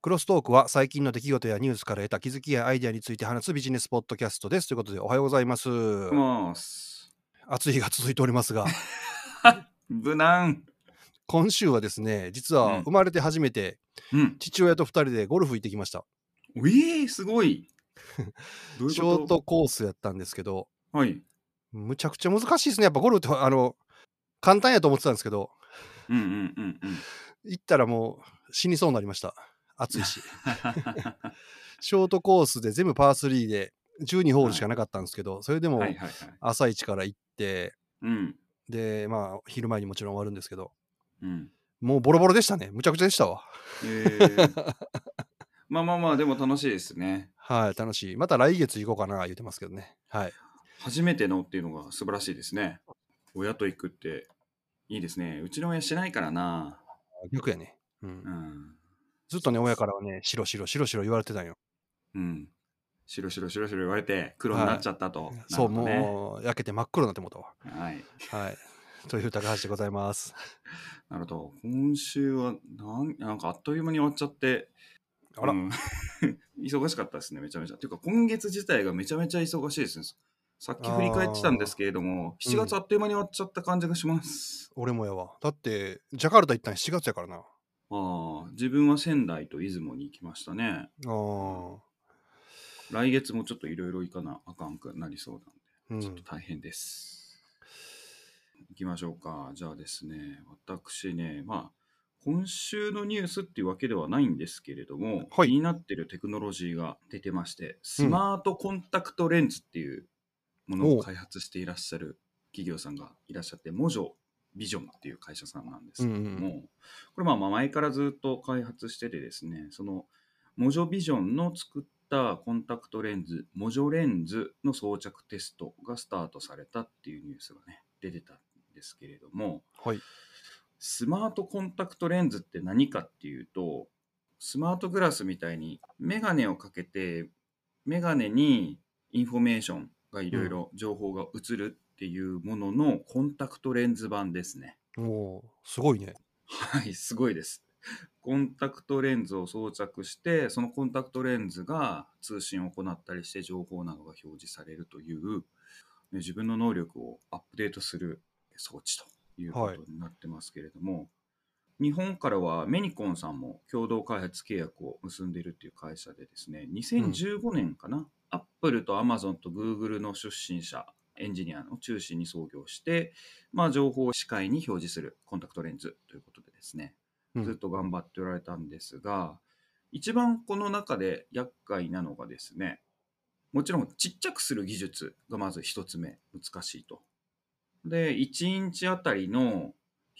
クロストークは最近の出来事やニュースから得た気づきやアイデアについて話すビジネスポッドキャストです。ということでおはようございます。暑い日が続いておりますが無難。今週はですね、実は生まれて初めて、父親と2人でゴルフ行ってきました。すごい。どういうこと？ショートコースやったんですけど、はい、むちゃくちゃ難しいですね。やっぱゴルフって簡単やと思ってたんですけど、行ったらもう死にそうになりました。暑いしショートコースで全部パー3で12ホールしかなかったんですけど、それでも朝一から行って、で昼前にもちろん終わるんですけど、もうボロボロでしたね。むちゃくちゃでしたわ。でも楽しいですね。はい、楽しい。また来月行こうかな言ってますけどね。はい。初めてのっていうのが素晴らしいですね。親と行くっていいですね。うちの親しないからな。逆やね。ずっとね、親からはね、白白白白言われてたんよ。白白白白言われて、黒になっちゃったと。そう、もう焼けて真っ黒になってもうたわ。という高橋でございます。なるほど。今週はなんかあっという間に終わっちゃって、忙しかったですね、めちゃめちゃ。っていうか、今月自体がめちゃめちゃ忙しいですね。さっき振り返ってたんですけれども、7月あっという間に終わっちゃった感じがします。俺もやわ。だって、ジャカルタ行ったん7月やからな。自分は仙台と出雲に行きましたね。来月もちょっといろいろ行かなあかんくなりそうなんで、ちょっと大変です。行きましょうか。じゃあですね、私ね、今週のニュースっていうわけではないんですけれども、気になってるテクノロジーが出てまして、スマートコンタクトレンズっていうものを開発していらっしゃる企業さんがいらっしゃって、モジョビジョンっていう会社さんなんですけれども、これ前からずっと開発しててですね、そのモジョビジョンの作ったコンタクトレンズ、モジョレンズの装着テストがスタートされたっていうニュースがね、出てたんですけれども、スマートコンタクトレンズって何かっていうと、スマートグラスみたいにメガネをかけて、メガネにインフォメーションがいろいろ情報が映るっていうもののコンタクトレンズ版ですね。すごいね。はい、すごいです。コンタクトレンズを装着して、そのコンタクトレンズが通信を行ったりして情報などが表示されるという、自分の能力をアップデートする装置ということになってますけれども、日本からはメニコンさんも共同開発契約を結んでいるっていう会社でですね、2015年かな、アップルとアマゾンとグーグルの出身者、エンジニアを中心に創業して、情報を視界に表示するコンタクトレンズということでですね、ずっと頑張っておられたんですが、一番この中で厄介なのがですね、もちろんちっちゃくする技術がまず一つ目、難しいと。で、1インチあたりの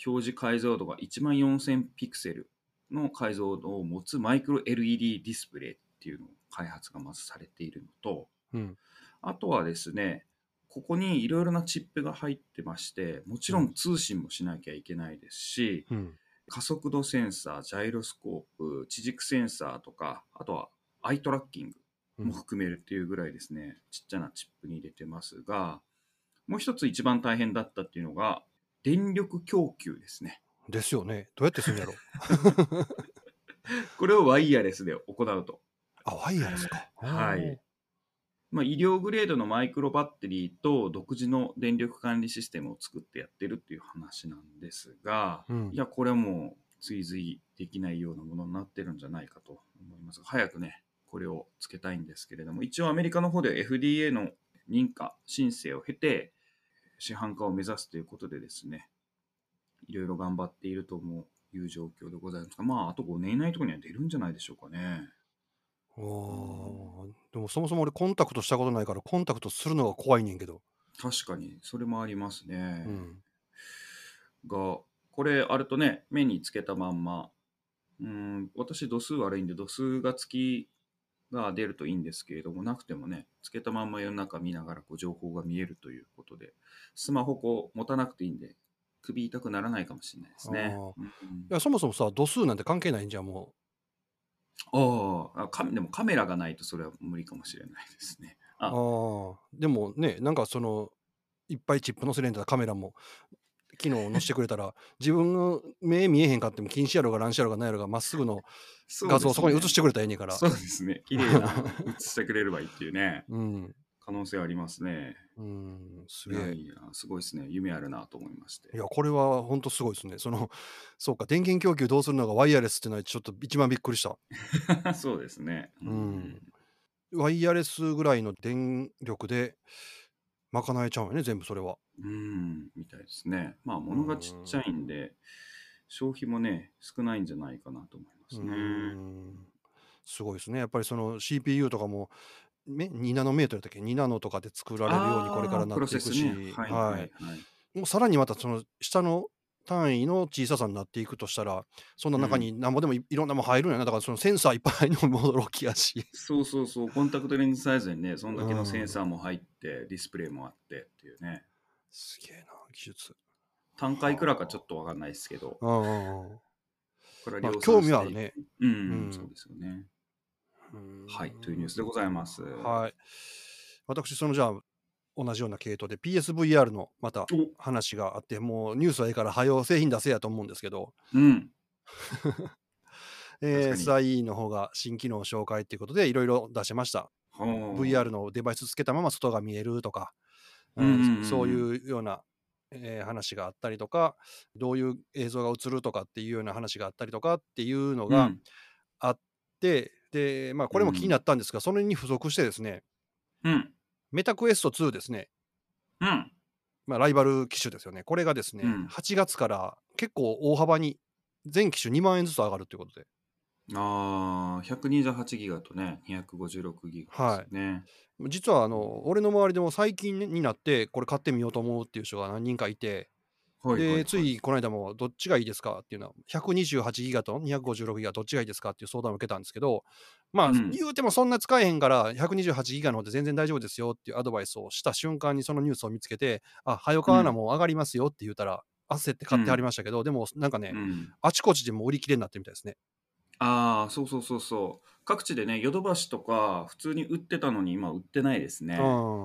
表示解像度が14000ピクセルの解像度を持つマイクロ LED ディスプレイっていうのを開発がまずされているのと、あとはですね、ここにいろいろなチップが入ってまして、もちろん通信もしなきゃいけないですし、加速度センサー、ジャイロスコープ、地軸センサーとか、あとはアイトラッキングも含めるっていうぐらいですね、ちっちゃなチップに入れてますが、もう一つ一番大変だったっていうのが、電力供給ですね。ですよね。どうやってするんやろうこれをワイヤレスで行うと。ワイヤレスか。はい。医療グレードのマイクロバッテリーと独自の電力管理システムを作ってやってるっていう話なんですが、いやこれはもう追随できないようなものになってるんじゃないかと思いますが、早くねこれをつけたいんですけれども、一応アメリカの方では FDA の認可申請を経て市販化を目指すということでですね、いろいろ頑張っているという状況でございますが、あと5年以内とかには出るんじゃないでしょうかね。でもそもそも俺コンタクトしたことないからコンタクトするのが怖いねんけど。確かにそれもありますね、がこれあれとね、目につけたまんま、私度数悪いんで度数が月が出るといいんですけれども、なくてもねつけたまんま世の中見ながら情報が見えるということで、スマホ持たなくていいんで首痛くならないかもしれないですね。いやそもそもさ度数なんて関係ないんじゃんもう。でもカメラがないとそれは無理かもしれないですね。でもね、なんかそのいっぱいチップのせれんだらカメラも機能を載せてくれたら自分の目見えへんかっても近視やろが乱視やろがないやろがまっすぐの画像をそこに映してくれたらええねんから。そうですね、綺麗な映してくれればいいっていうね、うん、可能性ありますね。うん、すげえ。いや、すごいですね、夢あるなと思いまして。いや、これは本当すごいですね。その、そうか、電源供給どうするのがワイヤレスってのはちょっと一番びっくりした。そうですね、うん。ワイヤレスぐらいの電力で賄えちゃうよね、全部それは。みたいですね。まあ、物がちっちゃいんで、消費もね、少ないんじゃないかなと思いますね。すごいですね。やっぱりその CPU とかも。2ナノメートルだっけ、2ナノとかで作られるようにこれからなっていくし、ね、はいはいはい、もうさらにまたその下の単位の小ささになっていくとしたら、そんな中に何もでもいろんなも入るんやな。だからそのセンサーいっぱいの驚きやし、そうそうそう、コンタクトレンズサイズにね、そんだけのセンサーも入って、ディスプレイもあってっていうね。すげえな技術。単価いくらかちょっと分かんないですけど、これは興味はあるね。そうですよね。はい、というニュースでございます。はい、私そのじゃあ同じような系統で PSVR のまた話があって、もうニュースはええから早う製品出せやと思うんですけど、SIE の方が新機能紹介ということでいろいろ出しました。 VR のデバイスつけたまま外が見えるとか、そういうような話があったりとか、どういう映像が映るとかっていうような話があったりとかっていうのがあって、でまあ、これも気になったんですが、それに付属してですね、メタクエスト2ですね、まあ、ライバル機種ですよね。これがですね、8月から結構大幅に全機種2万円ずつ上がるということで、128ギガとね256ギガですね、はい、実は俺の周りでも最近になってこれ買ってみようと思うっていう人が何人かいて、でついこの間もどっちがいいですかっていうのは128ギガと256ギガどっちがいいですかっていう相談を受けたんですけど、まあ言うてもそんな使えへんから128ギガの方で全然大丈夫ですよっていうアドバイスをした瞬間にそのニュースを見つけて、あ、早川アナも上がりますよって言うたら焦って買ってはりましたけど、でもなんかね、あちこちでも売り切れになってるみたいですね。ああ、そうそうそうそう、各地でね、ヨドバシとか普通に売ってたのに今売ってないですね。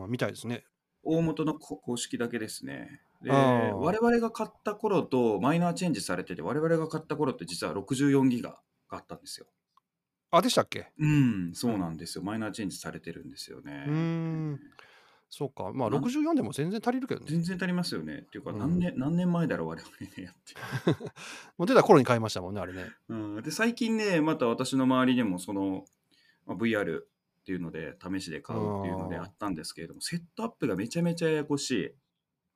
みたいですね。大元の公式だけですね。で我々が買った頃とマイナーチェンジされてて、我々が買った頃って実は64ギガがあったんですよ。あ、でしたっけ。そうなんですよ。マイナーチェンジされてるんですよね。そうか。まあ64でも全然足りるけどね。全然足りますよね。っていうか何年前だろう我々ねやって。もう出た頃に買いましたもんねあれね。で最近ね、また私の周りでもその、まあ、VR っていうので試しで買うっていうのであったんですけれども、セットアップがめちゃめちゃややこしい。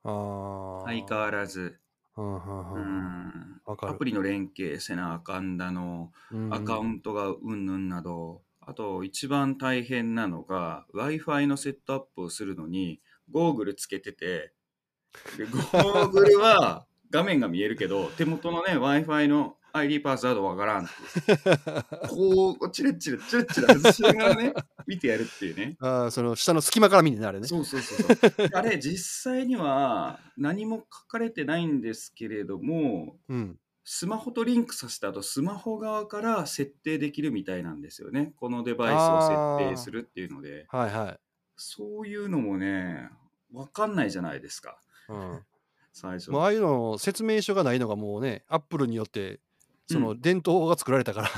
相変わらず、アプリの連携せなあかんだの、アカウントがうんぬんなど、あと一番大変なのが Wi-Fi のセットアップをするのにゴーグルつけてて、ゴーグルは画面が見えるけど手元のね Wi-Fi の ID パスワードわからん。こうチラチラチラチラ外しながらね見てやるっていうね。その下の隙間から見るねあれね。そうそうそう。あれ実際には何も書かれてないんですけれども、スマホとリンクさせた後スマホ側から設定できるみたいなんですよね。このデバイスを設定するっていうので、そういうのもね分かんないじゃないですか。最初もうああいうの説明書がないのがもうね、アップルによってその伝統が作られたから。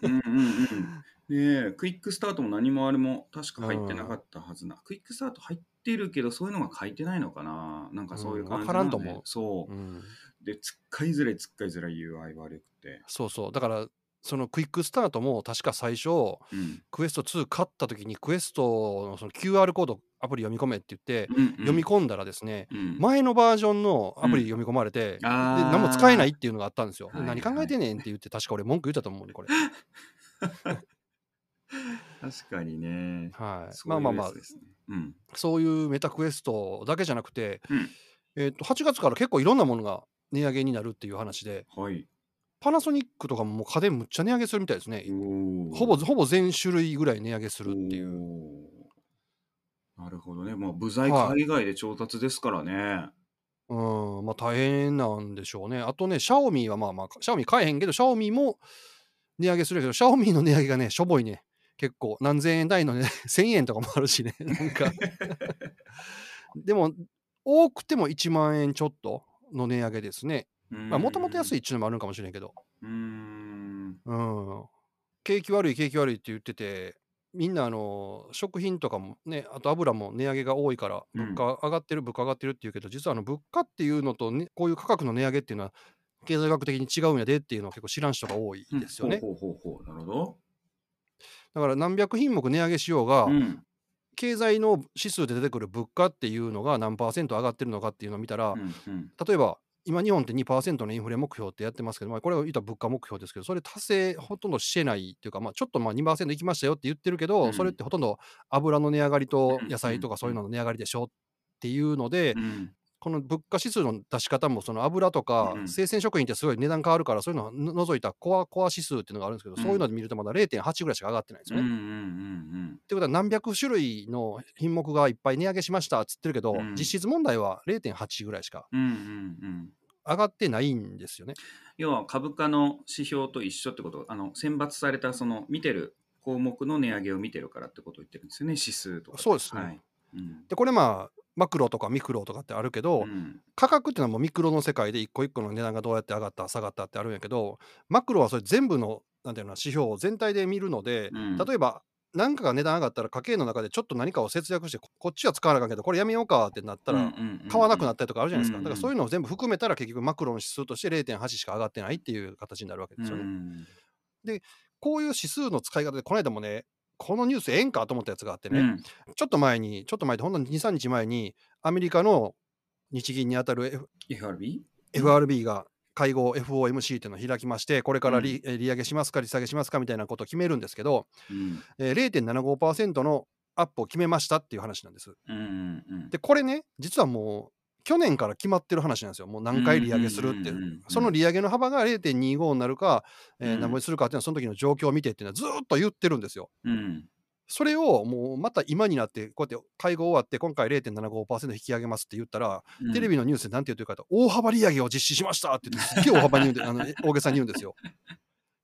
クイックスタートも何もあれも確か入ってなかったはずな。クイックスタート入ってるけどそういうのが書いてないのかな。なんかそういう感じなので、そう、で使いづらい UI 悪くて、そうそう、だからそのクイックスタートも確か最初、クエスト2買った時にクエストのその QR コードアプリ読み込めって言って、読み込んだらですね、前のバージョンのアプリ読み込まれて、で何も使えないっていうのがあったんですよ。何考えてんねんって言って確か俺文句言ったと思うねこれ。確かにね。まあまあまあ、そういうメタクエストだけじゃなくて、8月から結構いろんなものが値上げになるっていう話で、パナソニックとかも、もう家電むっちゃ値上げするみたいですね。ほぼ全種類ぐらい値上げするっていう。なるほどね。まあ部材海外で調達ですからね、まあ大変なんでしょうね。あとね、シャオミはまあシャオミ買えへんけど、シャオミも値上げするけど、シャオミの値上げがねしょぼいね。結構何千円台のね1000円とかもあるしね、なんか。でも多くても1万円ちょっとの値上げですね。もともと安いっちゅうのもあるのかもしれんけど、うん、景気悪いって言ってて、みんな食品とかもね、あと油も値上げが多いから、物価上がってるって言うけど、実は物価っていうのと、ね、こういう価格の値上げっていうのは経済学的に違うんやでっていうのは結構知らん人が多いですよね。なるほど。だから何百品目値上げしようが、うん、経済の指数で出てくる物価っていうのが何%上がってるのかっていうのを見たら、例えば今日本って 2% のインフレ目標ってやってますけど、まあ、これを言ったら物価目標ですけど、それ達成ほとんどしてないっていうか、まあ、ちょっとまあ 2% いきましたよって言ってるけど、うん、それってほとんど油の値上がりと野菜とかそういうのの値上がりでしょっていうので、この物価指数の出し方もその油とか生鮮食品ってすごい値段変わるから、そういうのを除いたコア指数っていうのがあるんですけど、そういうので見るとまだ 0.8 ぐらいしか上がってないんですよね。ってことは何百種類の品目がいっぱい値上げしましたっつってるけど、実質問題は 0.8 ぐらいしか上がってないんですよね。要は株価の指標と一緒ってこと、選抜されたその見てる項目の値上げを見てるからってことを言ってるんですよね、指数とか。そうですね、はい、でこれまあマクロとかミクロとかってあるけど、価格っていうのはもうミクロの世界で一個一個の値段がどうやって上がった下がったってあるんやけど、マクロはそれ全部のなんていうの指標を全体で見るので、例えば何かが値段上がったら家計の中でちょっと何かを節約して、こっちは使わなきゃけどこれやめようかってなったら買わなくなったりとかあるじゃないですか。だからそういうのを全部含めたら結局マクロの指数として 0.8 しか上がってないっていう形になるわけですよね。でこういう指数の使い方で、この間もねこのニュースええんかと思ったやつがあってね、ちょっと前でほんの 2,3 日前にアメリカの日銀にあたる FRB が会合 FOMC っていうのを開きまして、これから利上げしますか利下げしますかみたいなことを決めるんですけど、0.75% のアップを決めましたっていう話なんです。でこれね実はもう去年から決まってる話なんですよ。もう何回利上げするって、その利上げの幅が 0.25 になるか、何倍するかっていうのはその時の状況を見てっていうのはずっと言ってるんですよ。それをもうまた今になってこうやって会合終わって今回 0.75% 引き上げますって言ったら、テレビのニュースでなんて言うというか、大幅利上げを実施しましたって言ってすっげえ大幅に大げさに言うんですよ。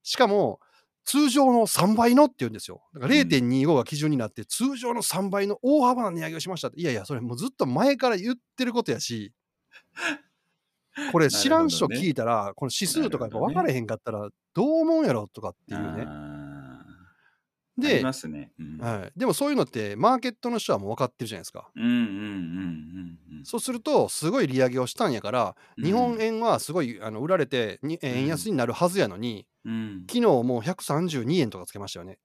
しかも通常の3倍のって言うんですよ。だから 0.25 が基準になって、通常の3倍の大幅な値上げをしましたって。いやいや、それもうずっと前から言ってることやし、これ知らん人聞いたら、この指数とかやっぱ分かれへんかったらどう思うんやろとかっていうね。で、ありますね。でもそういうのってマーケットの人はもう分かってるじゃないですか。そうするとすごい利上げをしたんやから、日本円はすごい売られて円安になるはずやのに、昨日もう132円とかつけましたよね。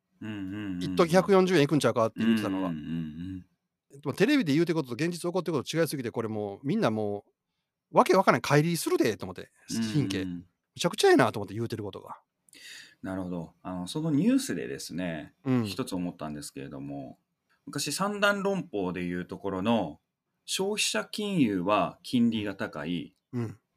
一時140円いくんちゃうかって言ってたのが、テレビで言うてことと現実起こってること違いすぎて、これもうみんなもうわけわからない乖離するでと思って、神経めちゃくちゃいいなと思って言うてることが。なるほど。そのニュースでですね、一つ思ったんですけれども、昔三段論法でいうところの消費者金融は金利が高い、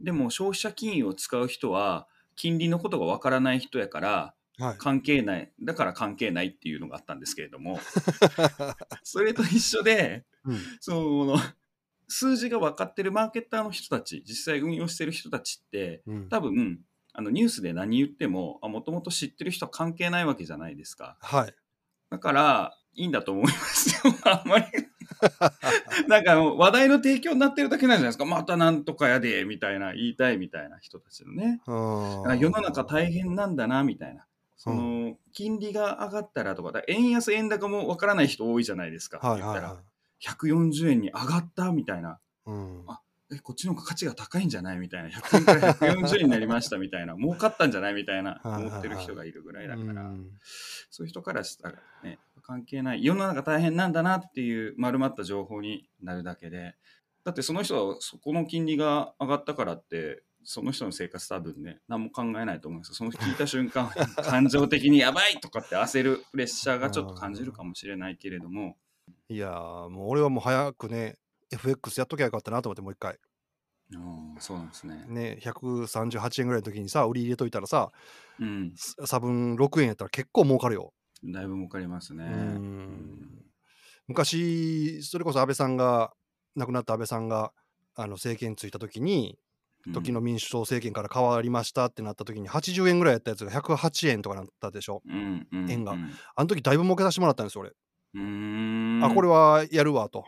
でも消費者金融を使う人は金利のことがわからない人やから関係ない、だから関係ないっていうのがあったんですけれどもそれと一緒で、その数字が分かってるマーケッターの人たち、実際運用してる人たちって、多分ニュースで何言ってももともと知ってる人は関係ないわけじゃないですか、だからいいんだと思いますよあんまりなんか話題の提供になってるだけなんじゃないですか。またなんとかやでみたいな言いたいみたいな人たちのね、世の中大変なんだなみたいな、その金利が上がったらとか、だから円安円高もわからない人多いじゃないですか、言ったら140円に上がったみたいな、こっちの方が価値が高いんじゃないみたいな、100円から140円になりましたみたいな儲かったんじゃないみたいな思ってる人がいるぐらいだから、そういう人からしたらね関係ない、世の中大変なんだなっていう丸まった情報になるだけで、だってその人はそこの金利が上がったからってその人の生活多分ね何も考えないと思うんですよ。その聞いた瞬間感情的にやばいとかって焦るプレッシャーがちょっと感じるかもしれないけれども、いやもう俺はもう早くねFX やっときゃよかったなと思って、もう一回。そうなんですね。ね、138円ぐらいの時にさ売り入れといたらさ、差分6円やったら結構儲かるよ。だいぶ儲かりますね。昔それこそ安倍さんが亡くなった安倍さんが政権ついた時に、時の民主党政権から変わりましたってなった時に80円ぐらいやったやつが108円とかなったでしょ、円が。あの時だいぶ儲けさせてもらったんですよ俺。これはやるわと。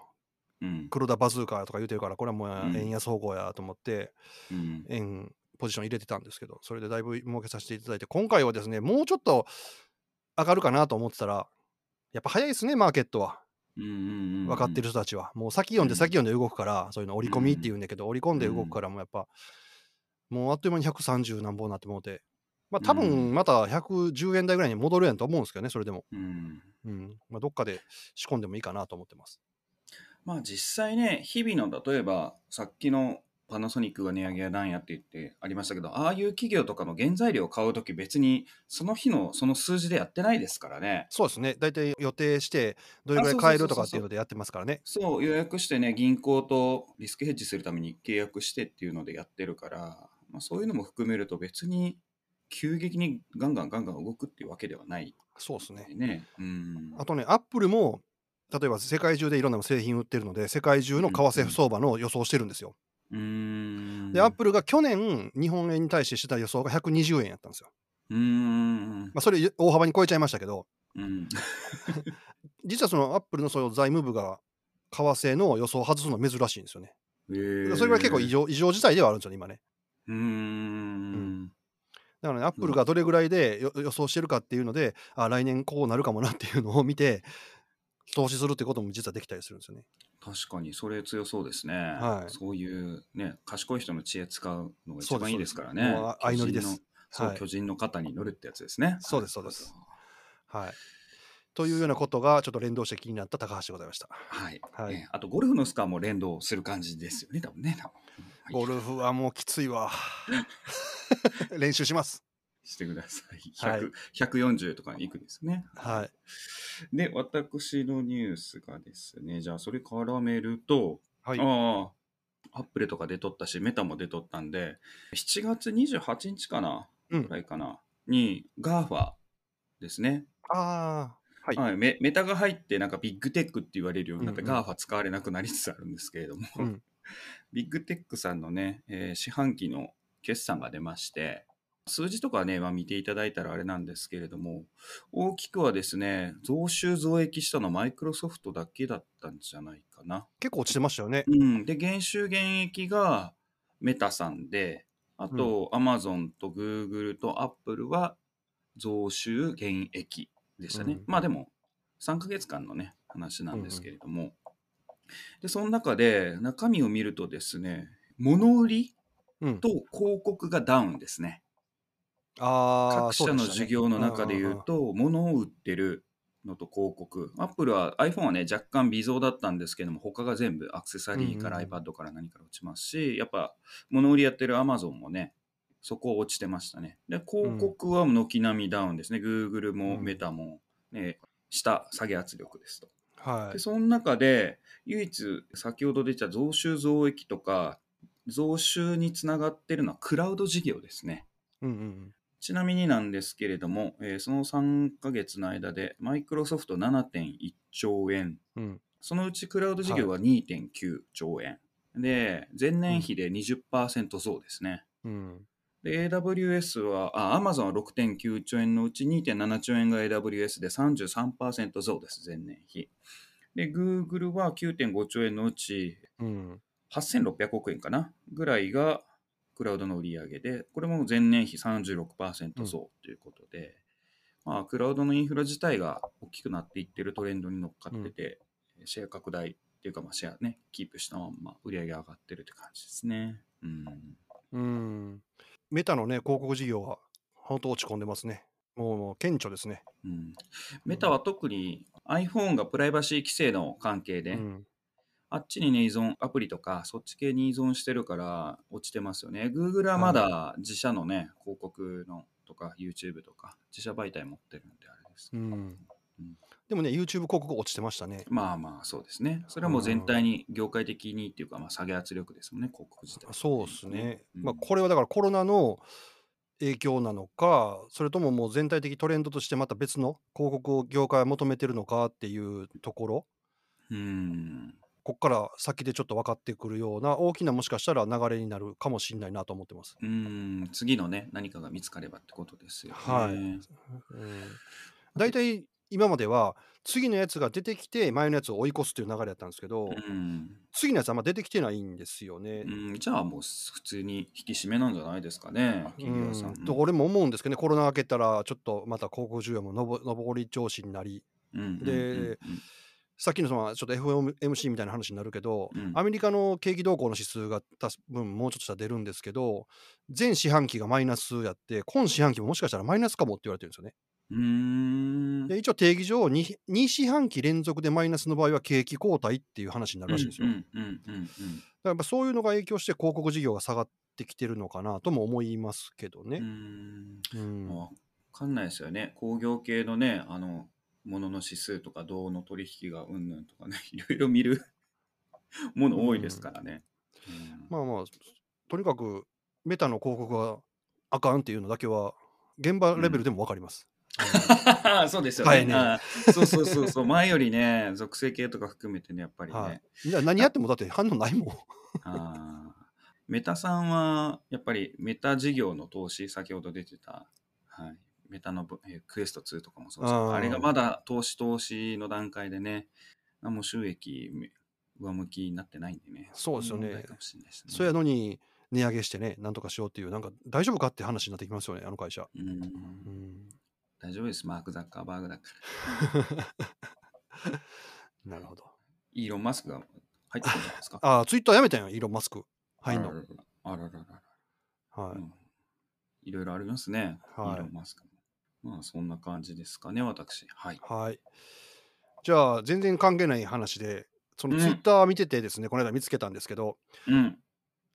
黒田バズーカーとか言うてるから、これはもう円安方向やと思って円ポジション入れてたんですけど、それでだいぶ儲けさせていただいて、今回はですねもうちょっと上がるかなと思ってたら、やっぱ早いですねマーケットは。分かってる人たちはもう先読んで先読んで動くから、そういうの織り込みっていうんだけど、織り込んで動くから、もうやっぱもうあっという間に130何本になってもうて、まあ多分また110円台ぐらいに戻るやんと思うんですけどね、それでも、まあ、どっかで仕込んでもいいかなと思ってます。まあ実際ね、日々の例えばさっきのパナソニックが値上げやなんやって言ってありましたけど、ああいう企業とかの原材料を買うとき、別にその日のその数字でやってないですからね。そうですね、大体予定してどれぐらい買えるとかっていうのでやってますからね。そう予約してね、銀行とリスクヘッジするために契約してっていうのでやってるから、まあ、そういうのも含めると別に急激にガンガンガンガン動くっていうわけではない、ね。そうですね。あとね、アップルも例えば世界中でいろんな製品売ってるので、世界中の為替相場の予想してるんですよ。でアップルが去年日本円に対してしてた予想が120円やったんですよ。まあ、それ大幅に超えちゃいましたけど、実はそのアップルの財務部が為替の予想を外すのは珍しいんですよね。それが結構異常事態ではあるんですよね今ね。だからね、アップルがどれぐらいで予想してるかっていうので、あ来年こうなるかもなっていうのを見て投資するってことも実はできたりするんですよね。確かにそれ強そうですね、はい、そういうね賢い人の知恵使うのが一番いいですからね。相乗りです。そう、はい、巨人の肩に乗るってやつですね。そうですそうです、はい、というようなことがちょっと連動して気になった高橋でございました。はい、はい、あとゴルフのスコアも連動する感じですよね多分ね、はい、ゴルフはもうきついわ練習しますしてください。100、はい、140とかにいくんですね。はい。で私のニュースがですね、じゃあそれ絡めると、はい、あアップルとか出とったしメタも出とったんで、7月28日かなぐらいかな、にGAFAですね。あはい、はい、メタが入ってなんかビッグテックって言われるようになって、GAFA使われなくなりつつあるんですけれども、ビッグテックさんのね、四半期の決算が出まして、数字とかね、まあ、見ていただいたらあれなんですけれども、大きくはですね、増収増益したのはマイクロソフトだけだったんじゃないかな。結構落ちてましたよね。で減収減益がメタさんで、あとアマゾンとグーグルとアップルは増収減益でしたね。まあでも3ヶ月間のね話なんですけれども、でその中で中身を見るとですね、物売りと広告がダウンですね。各社の事業の中でいうと、物を売ってるのと広告、アップルは iPhone はね若干微増だったんですけども、他が全部アクセサリーから iPad から何から落ちますし、やっぱ物売りやってる Amazon もねそこ落ちてましたね。で広告は軒並みダウンですね。 Google も Meta も、下下げ圧力ですと、でその中で唯一先ほど出た増収増益とか増収につながってるのはクラウド事業ですね。ちなみになんですけれども、その3ヶ月の間でマイクロソフト 7.1 兆円、そのうちクラウド事業は 2.9 兆円、で前年比で 20% 増ですね。で AWS はAmazon は 6.9 兆円のうち 2.7 兆円が AWS で 33% 増です前年比で、 Google は 9.5 兆円のうち8600億円かなぐらいがクラウドの売り上げで、これも前年比 36% 増ということで、まあ、クラウドのインフラ自体が大きくなっていってるトレンドに乗っかってて、シェア拡大っていうか、まあシェアねキープしたまんま売り上げ上がってるって感じですね。メタのね広告事業は本当落ち込んでますね。もう顕著ですね。メタは特に iPhone がプライバシー規制の関係で、あっちにね依存、アプリとかそっち系に依存してるから落ちてますよね。 Google はまだ自社のね広告のとか YouTube とか自社媒体持ってるんであれですけど、でもね YouTube 広告落ちてましたね。まあまあそうですね。それはもう全体に業界的にっていうか、まあ下げ圧力ですもんね広告自体。そうですね、まあ、これはだからコロナの影響なのか、それとももう全体的トレンドとしてまた別の広告を業界は求めてるのかっていうところ、ここから先でちょっと分かってくるような大きなもしかしたら流れになるかもしれないなと思ってます。次のね何かが見つかればってことですよね。はい。だいたい今までは次のやつが出てきて前のやつを追い越すという流れだったんですけど、うん、次のやつあんま出てきてないんですよね、うん、じゃあもう普通に引き締めなんじゃないですかね、企業さん、うん、と俺も思うんですけどね。コロナ明けたらちょっとまた鉱工需要も上り調子になり、うん、で、うんうんうん、さっきのそのちょっと FOMC みたいな話になるけど、うん、アメリカの景気動向の指数が多分もうちょっとしたら出るんですけど、前四半期がマイナスやって今四半期ももしかしたらマイナスかもって言われてるんですよね。うーん、で一応定義上 2四半期連続でマイナスの場合は景気後退っていう話になるらしいんですよ。だからやっぱそういうのが影響して広告事業が下がってきてるのかなとも思いますけどね。わかんないですよね、工業系のね、あのものの指数とか銅の取引がうんぬんとかね、いろいろ見るもの多いですからね、うんうん、まあまあとにかくメタの広告はあかんっていうのだけは現場レベルでも分かります、うん、そうですよね、はい、ね、そうそうそうそう、前よりね属性系とか含めてねやっぱりね、はい、いや何やってもだって反応ないもん。あ、メタさんはやっぱりメタ事業の投資、先ほど出てた、はい、メタのクエスト2とかもそうですけど、あれがまだ投資の段階でね、もう収益上向きになってないんでね。そうですよね。そうやのに値上げしてね、なんとかしようっていう、なんか大丈夫かって話になってきますよね、あの会社。うん、うん、大丈夫です、マーク・ザッカーバーグだから。なるほど。イーロン・マスクが入ってくるんじゃないですか。ああ、ツイッターやめたんや、イーロン・マスク。入んの。あらららら。はい。うん、いろいろありますね、はい、イーロン・マスク。まあ、そんな感じですかね、私。はい。はい、じゃあ、全然関係ない話で、そのツイッター見ててですね、うん、この間見つけたんですけど、うん、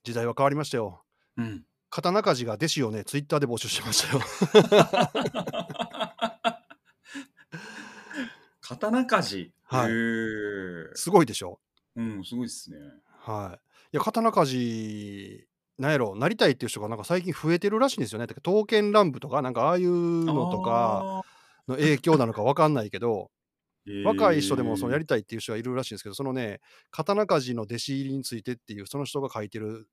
時代は変わりましたよ。うん、刀鍛冶が弟子をね、ツイッターで募集してましたよ。刀鍛冶、はい、すごいでしょ。うん、すごいですね。はい。いや、刀鍛冶なんやろ、なりたいっていう人がなんか最近増えてるらしいんですよね。刀剣乱舞とかなんかああいうのとかの影響なのか分かんないけど若い人でもそのやりたいっていう人がいるらしいんですけど、そのね、刀鍛冶の弟子入りについてっていうその人が書いてる、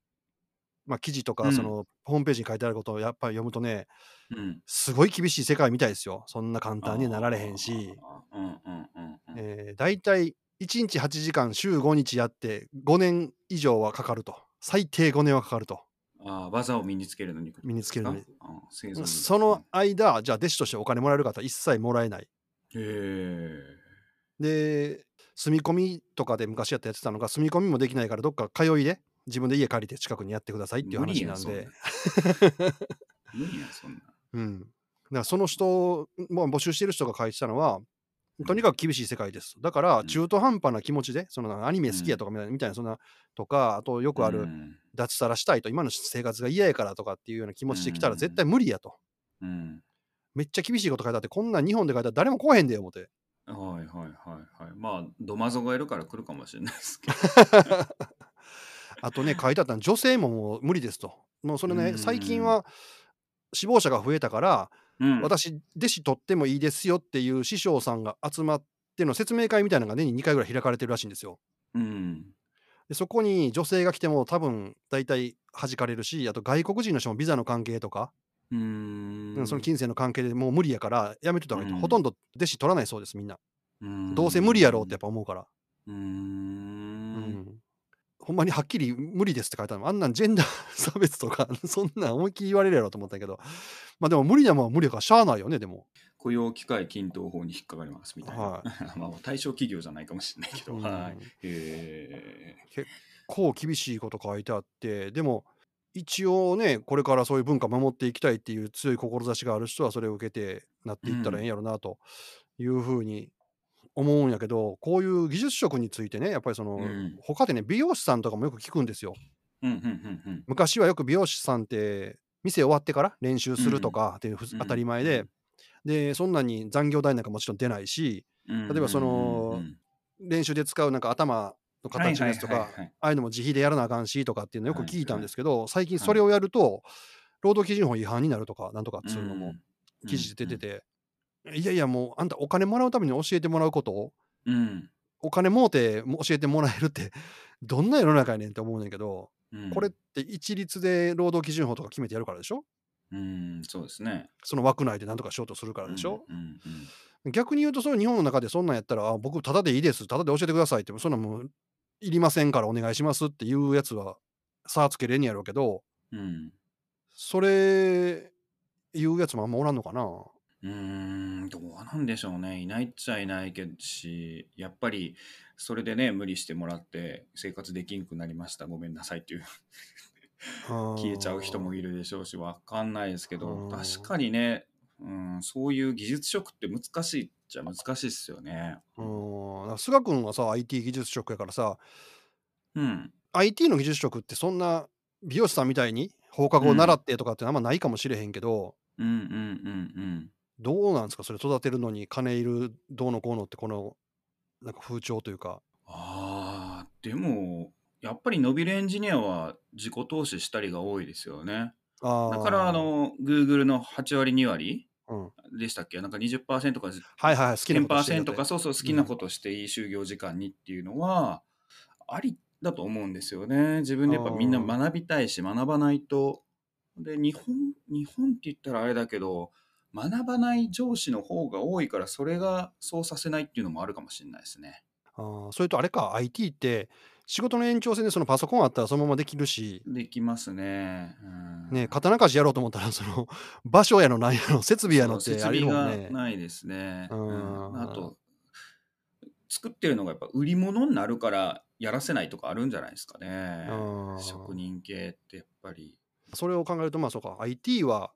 まあ、記事とかそのホームページに書いてあることをやっぱり読むとね、うん、すごい厳しい世界みたいですよ。そんな簡単になられへんし、だいたい1日8時間週5日やって5年以上はかかると、最低5年はかかると。あ、技を身につけるのに身につけるのに、その間じゃあ弟子としてお金もらえる方一切もらえない。へで、住み込みとかで昔やってたのが住み込みもできないからどっか通いで自分で家借りて近くにやってくださいっていう話なんで、無理やそんな。うん、だからその人も募集してる人が書いてたのはとにかく厳しい世界です。だから中途半端な気持ちで、そのアニメ好きやとかみたいな、そんなとか、あとよくある脱サラしたいと今の生活が嫌やからとかっていうような気持ちで来たら絶対無理やと。うん、めっちゃ厳しいこと書いてあって、こんなん日本で書いたら誰も来へんでよ思って。はいはいはいはい。まあドマゾがいるから来るかもしれないですけど。あとね、書いてあったの、女性ももう無理ですと。もうそれね、最近は死亡者が増えたから。うん、私弟子取ってもいいですよっていう師匠さんが集まっての説明会みたいなのが年に2回ぐらい開かれてるらしいんですよ、うん、でそこに女性が来ても多分大体弾かれるし、あと外国人の人もビザの関係とか、その金銭の関係でもう無理やからやめといた方がいいと、うん、ほとんど弟子取らないそうです、みんな。うん、どうせ無理やろうってやっぱ思うから。ほんまにはっきり無理ですって書いてあるの。あんなんジェンダー差別とかそんなん思いっきり言われるやろと思ったけど、まあでも無理なもんは無理だからしゃあないよね。でも雇用機会均等法に引っかかりますみたいな、はい、まあ対象企業じゃないかもしれないけど、はい、結構厳しいこと書いてあって、でも一応ね、これからそういう文化守っていきたいっていう強い志がある人はそれを受けてなっていったらええんやろなというふうに、思うんやけど、こういう技術職についてね、やっぱりその、他でね、美容師さんとかもよく聞くんですよ、昔はよく美容師さんって店終わってから練習するとかっていう当たり前で、でそんなに残業代なんかもちろん出ないし、例えばその、練習で使うなんか頭の形のやつとか、ああいうのも自費でやらなあかんしとかっていうのよく聞いたんですけど、最近それをやると労働基準法違反になるとかなんとかっていうのも記事で出てて、いやいや、もうあんたお金もらうために教えてもらうことを、お金もうて教えてもらえるってどんな世の中やねんって思うねんけど、これって一律で労働基準法とか決めてやるからでしょ。そうですね。その枠内で何とかしようとするからでしょ。逆に言うと、それ日本の中でそんなんやったら、あ、僕タダでいいです、タダで教えてくださいって、そんなんもういりませんからお願いしますっていうやつは差つけれんやろうけど、うん、それ言うやつもあんまおらんのかな。どうなんでしょうね。いないっちゃいないけどし、やっぱりそれでね、無理してもらって生活できんくなりました、ごめんなさいっていう消えちゃう人もいるでしょうし、わかんないですけど、確かにね、そういう技術職って難しいっちゃ難しいっすよね。菅君はさ IT 技術職やからさ、うん、IT の技術職ってそんな美容師さんみたいに放課後習ってとかってあんまないかもしれへんけど、うんうんうんうん、どうなんですかそれ、育てるのに金いるどうのこうのってこのなんか風潮というか。あ、でもやっぱり伸びるエンジニアは自己投資したりが多いですよね。あ、だからGoogle の8割2割、うん、でしたっけ、なんか 20% か、はいはい、10% か、そうそう、好きなことしていい就業時間にっていうのはありだと思うんですよね。自分でやっぱみんな学びたいし、学ばないとで、日本って言ったらあれだけど、学ばない上司の方が多いから、それがそうさせないっていうのもあるかもしれないですね。あ、それとあれか、 IT って仕事の延長線でそのパソコンあったらそのままできるし、できますね。うん、ね、刀鍛冶やろうと思ったらその場所やのないやの設備やのってありもんね。設備がないですね。うん、あと作ってるのがやっぱ売り物になるからやらせないとかあるんじゃないですかね。職人系ってやっぱり。それを考えると、まあそうか、 IT は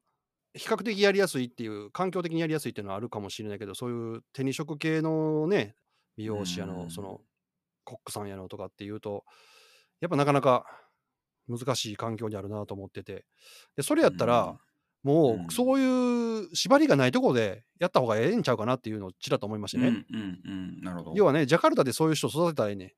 比較的やりやすいっていう、環境的にやりやすいっていうのはあるかもしれないけど、そういう手に職系のね、美容師やの、そのコックさんやのとかっていうと、やっぱなかなか難しい環境にあるなと思ってて、でそれやったら、うん、もうそういう縛りがないところでやった方がええんちゃうかなっていうのをちらっと思いましてね。うんうんうん、なるほど。要はね、ジャカルタでそういう人育てたらいいね。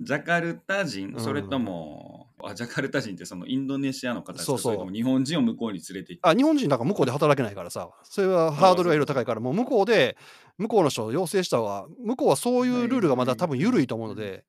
ジャカルタ人、それとも、うん、あ、ジャカルタ人ってそのインドネシアの方ですか？そうそう、それとも日本人を向こうに連れて行って、あ、日本人なんか向こうで働けないからさ、それはハードルがいろいろ高いから、もう向こうで、向こうの人を養成した方が、向こうはそういうルールがまだ多分緩いと思うので、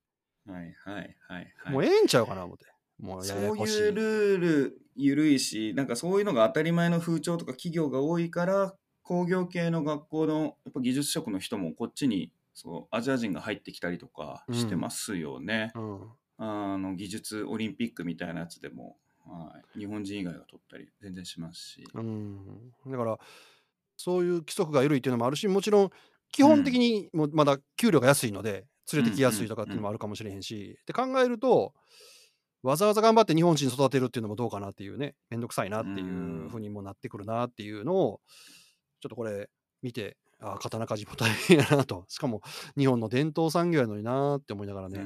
はいはいはいはい、もうええんちゃうかな思って。もうややこしい。そういうルール緩いし、なんかそういうのが当たり前の風潮とか企業が多いから、工業系の学校のやっぱ技術職の人もこっちに、そうアジア人が入ってきたりとかしてますよね、うんうん、あの技術オリンピックみたいなやつでも、はい、日本人以外が取ったり全然しますし、うん、だからそういう規則が緩いっていうのもあるし、もちろん基本的にもまだ給料が安いので連れてきやすいとかっていうのもあるかもしれへんし、うんうんうんうん、って考えるとわざわざ頑張って日本人育てるっていうのもどうかなっていうね、めんどくさいなっていうふうにもなってくるなっていうのをちょっとこれ見て、ああ、刀鍛冶も大変やなと。しかも日本の伝統産業やのになって思いながらね。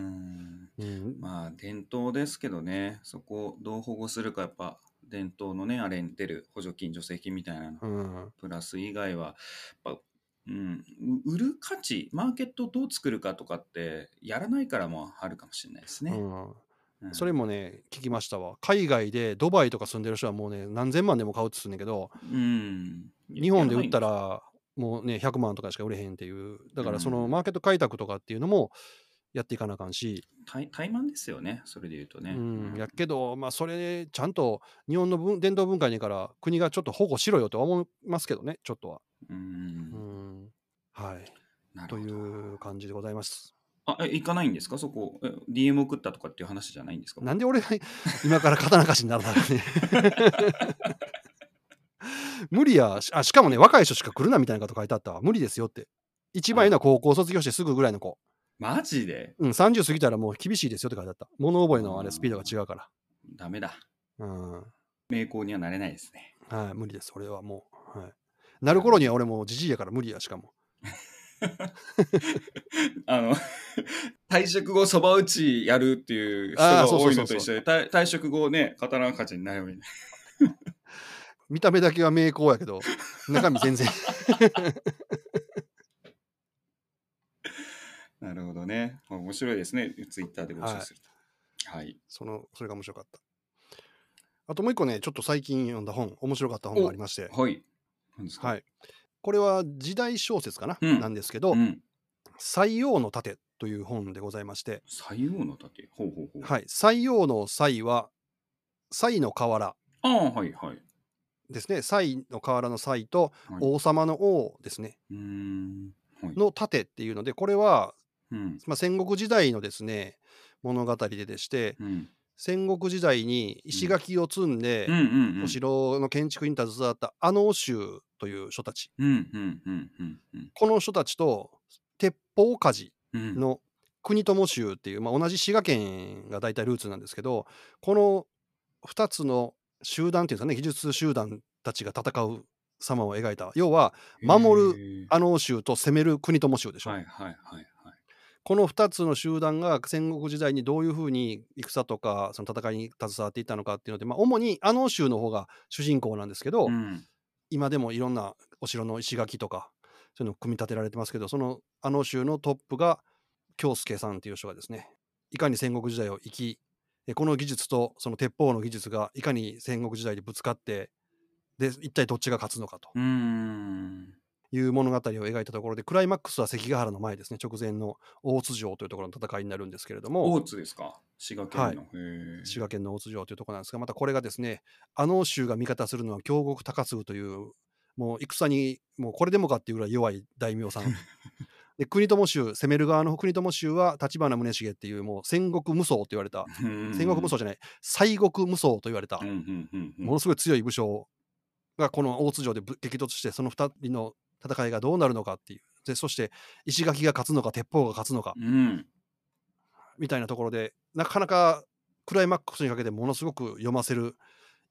うん、まあ伝統ですけどね、そこをどう保護するか、やっぱ伝統のね、あれに出る補助金助成金みたいなの、うん、プラス以外はやっぱ、うん、売る価値、マーケットをどう作るかとかってやらないからもあるかもしれないですね。うんうん、それもね聞きましたわ。海外でドバイとか住んでる人はもうね何千万でも買うって言うんだけど、うん、日本で売ったらもうね100万とかしか売れへんっていう、だからそのマーケット開拓とかっていうのもやっていかなあかんし、うん、怠慢ですよねそれでいうとね、うん、やっけど、まあそれちゃんと日本の伝統文化にから国がちょっと保護しろよとは思いますけどね、ちょっとは、うん、はい、なるほどという感じでございます。あ、え、行かないんですかそこ、え、 DM 送ったとかっていう話じゃないんですか？なんで俺が今から刀鍛冶にならないね無理や、あ、しかもね若い人しか来るなみたいなこと書いてあったわ。無理ですよって。一番いいのは高校卒業してすぐぐらいの子。マジで？うん、30過ぎたらもう厳しいですよって書いてあった。物覚えのあれスピードが違うからダメだ、うん、名工にはなれないですね。はい、無理です俺はもう、はい、なる頃には俺もうじじいやから無理や。しかもあの退職後そば打ちやるっていう人が多いのと一緒で、退職後ね刀鍛冶になるように見た目だけは名工やけど中身全然なるほどね、面白いですね。ツイッターで募集すると、はい、はい、それが面白かった。あともう一個ねちょっと最近読んだ本、面白かった本がありまして、はい、何ですか？はい、これは時代小説かな、うん、なんですけど、うん、塞王の盾という本でございまして、塞王の盾、ほうほうほう、はい、塞王の塞は塞の河原、ああ、はいはい、ですね、SIEの河原のSIEと王様の王ですね、はい、の盾っていうので、これは、まあ、戦国時代のですね物語でして、戦国時代に石垣を積んで、お城の建築に携わった阿能衆という人たち、この人たちと鉄砲鍛冶の国友衆っていう、まあ、同じ滋賀県が大体ルーツなんですけど、この2つの集団っていうんですかね、技術集団たちが戦う様を描いた、要は守る阿能衆と攻める国友衆でしょ、はいはいはい、この2つの集団が戦国時代にどういうふうに戦とかその戦いに携わっていたのかっていうので、まあ、主に阿能衆の方が主人公なんですけど、今でもいろんなお城の石垣とかそういうのを組み立てられてますけど、その阿能衆のトップが京介さんっていう人がですね、いかに戦国時代を生き、この技術とその鉄砲の技術がいかに戦国時代でぶつかって、で一体どっちが勝つのかという物語を描いたところで、クライマックスは関ヶ原の前ですね、直前の大津城というところの戦いになるんですけれども、大津ですか、滋賀県の、はい、滋賀県の大津城というところなんですが、またこれがですね、阿能衆が味方するのは京極高次という、もう戦にもうこれでもかっていうぐらい弱い大名さんで、国友衆、攻める側の国友衆は立花宗茂っていう、もう戦国無双と言われた、戦国無双じゃない、西国無双と言われた、ものすごい強い武将がこの大津城で激突して、その2人の戦いがどうなるのかっていう、でそして石垣が勝つのか鉄砲が勝つのか、みたいなところで、なかなかクライマックスにかけてものすごく読ませる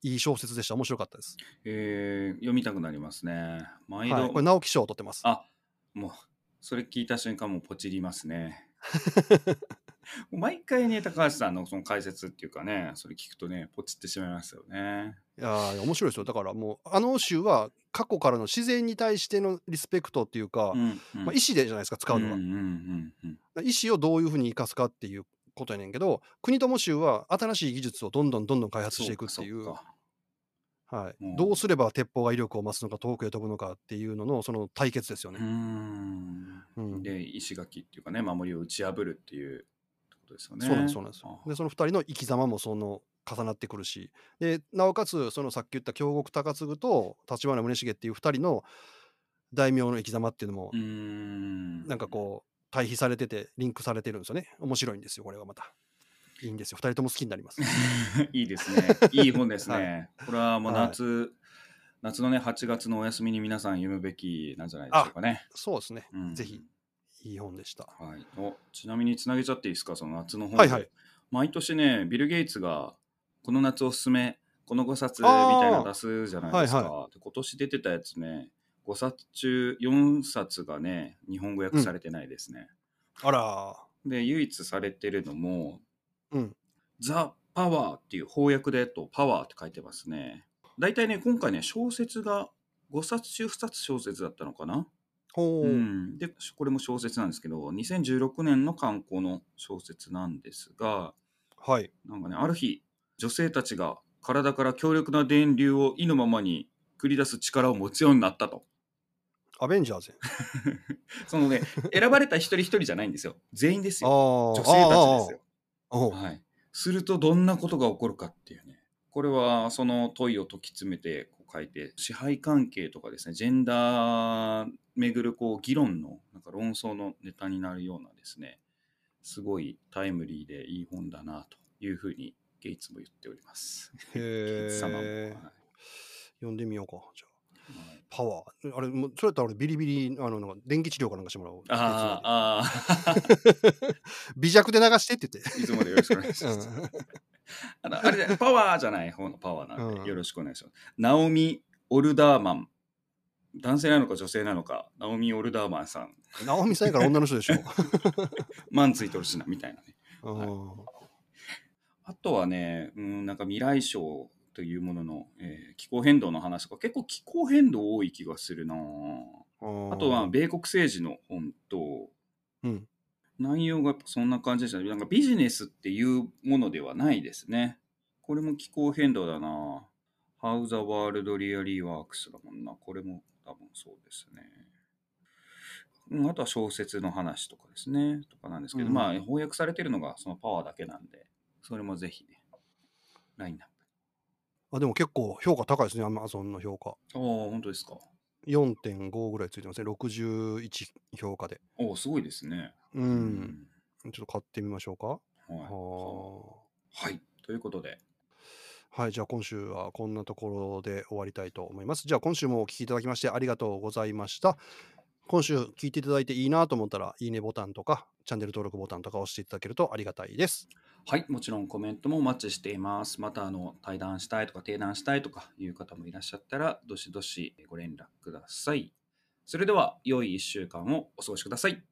いい小説でした。面白かったです、読みたくなりますね毎度、はい、これ直木賞を取ってます。あ、もうそれ聞いた瞬間もうポチりますね毎回ね、高橋さんのその解説っていうかね、それ聞くとねポチってしまいますよね。いや面白いですよ。だからもう阿能衆は過去からの自然に対してのリスペクトっていうか、まあ、意思でじゃないですか使うのは、意思をどういうふうに生かすかっていうことやねんけど、国友衆は新しい技術をどんどん開発していくっていう、はい、どうすれば鉄砲が威力を増すのか遠くへ飛ぶのかっていうののその対決ですよね。で石垣っていうかね、守りを打ち破るっていうことですよね。そうなんです、そうなんです。でその2人の生き様もその重なってくるし、でなおかつそのさっき言った京極高次と立花宗茂っていう2人の大名の生き様っていうのもなんかこう対比されててリンクされてるんですよね。面白いんですよこれは。またいいんですよ、2人とも好きになりますいいですね、いい本ですね、はい、これはもう夏のね8月のお休みに皆さん読むべきなんじゃないでしょうかね。そうですね、ぜひいい本でした、はい、ちなみにつなげちゃっていいですか、その夏の本、はいはい、毎年ねビル・ゲイツがこの夏おすすめこの5冊みたいなの出すじゃないですか、はいはい、で今年出てたやつね5冊中4冊がね日本語訳されてないですね、あらで唯一されてるのもザ・パワーっていう翻訳でとパワーって書いてますね。だいたいね今回ね小説が5冊中2冊小説だったのかな。でこれも小説なんですけど2016年の刊行の小説なんですが、はい、なんかねある日女性たちが体から強力な電流を意のままに繰り出す力を持つようになったと。アベンジャーズそのね選ばれた一人一人じゃないんですよ、全員ですよ、女性たちですよ。はい、するとどんなことが起こるかっていうね、これはその問いを解き詰めてこう書いて、支配関係とかですねジェンダー巡るこう議論のなんか論争のネタになるようなですね、すごいタイムリーでいい本だなというふうにゲイツも言っておりますゲイツ様も、はい、読んでみようかじゃあ。パワーあれもそれだったら俺ビリビリなんか電気治療かなんかしてもらおう。ああ微弱で流してって言っていつもでよろしくお願いします、あれじゃパワーじゃない方のパワーなんで、よろしくお願いします。ナオミ・オルダーマン、男性なのか女性なのか、ナオミ・オルダーマンさん、ナオミさんやから女の人でしょマンついとるしなみたいなね、はい、あとはねなんか未来賞というものの、気候変動の話とか、結構気候変動多い気がするな。 あとは米国政治の本と、内容がそんな感じでした。なんかビジネスっていうものではないですね。これも気候変動だな。 How the World Really Works だもんな。これも多分そうですね、あとは小説の話とかですねとかなんですけど、まあ翻訳されてるのがそのパワーだけなんで、それもぜひねラインナップ。あ、でも結構評価高いですね、アマゾンの評価。ああ、本当ですか。4.5 ぐらいついてますね、61評価で。おお、すごいですね。うん、ちょっと買ってみましょうか。はい、はい、ということで、はい、じゃあ今週はこんなところで終わりたいと思います。じゃあ今週もお聞きいただきましてありがとうございました。今週聞いていただいていいなと思ったらいいねボタンとかチャンネル登録ボタンとか押していただけるとありがたいです。はい、もちろんコメントもお待ちしています。また対談したいとか提談したいとかいう方もいらっしゃったらどしどしご連絡ください。それでは良い1週間をお過ごしください。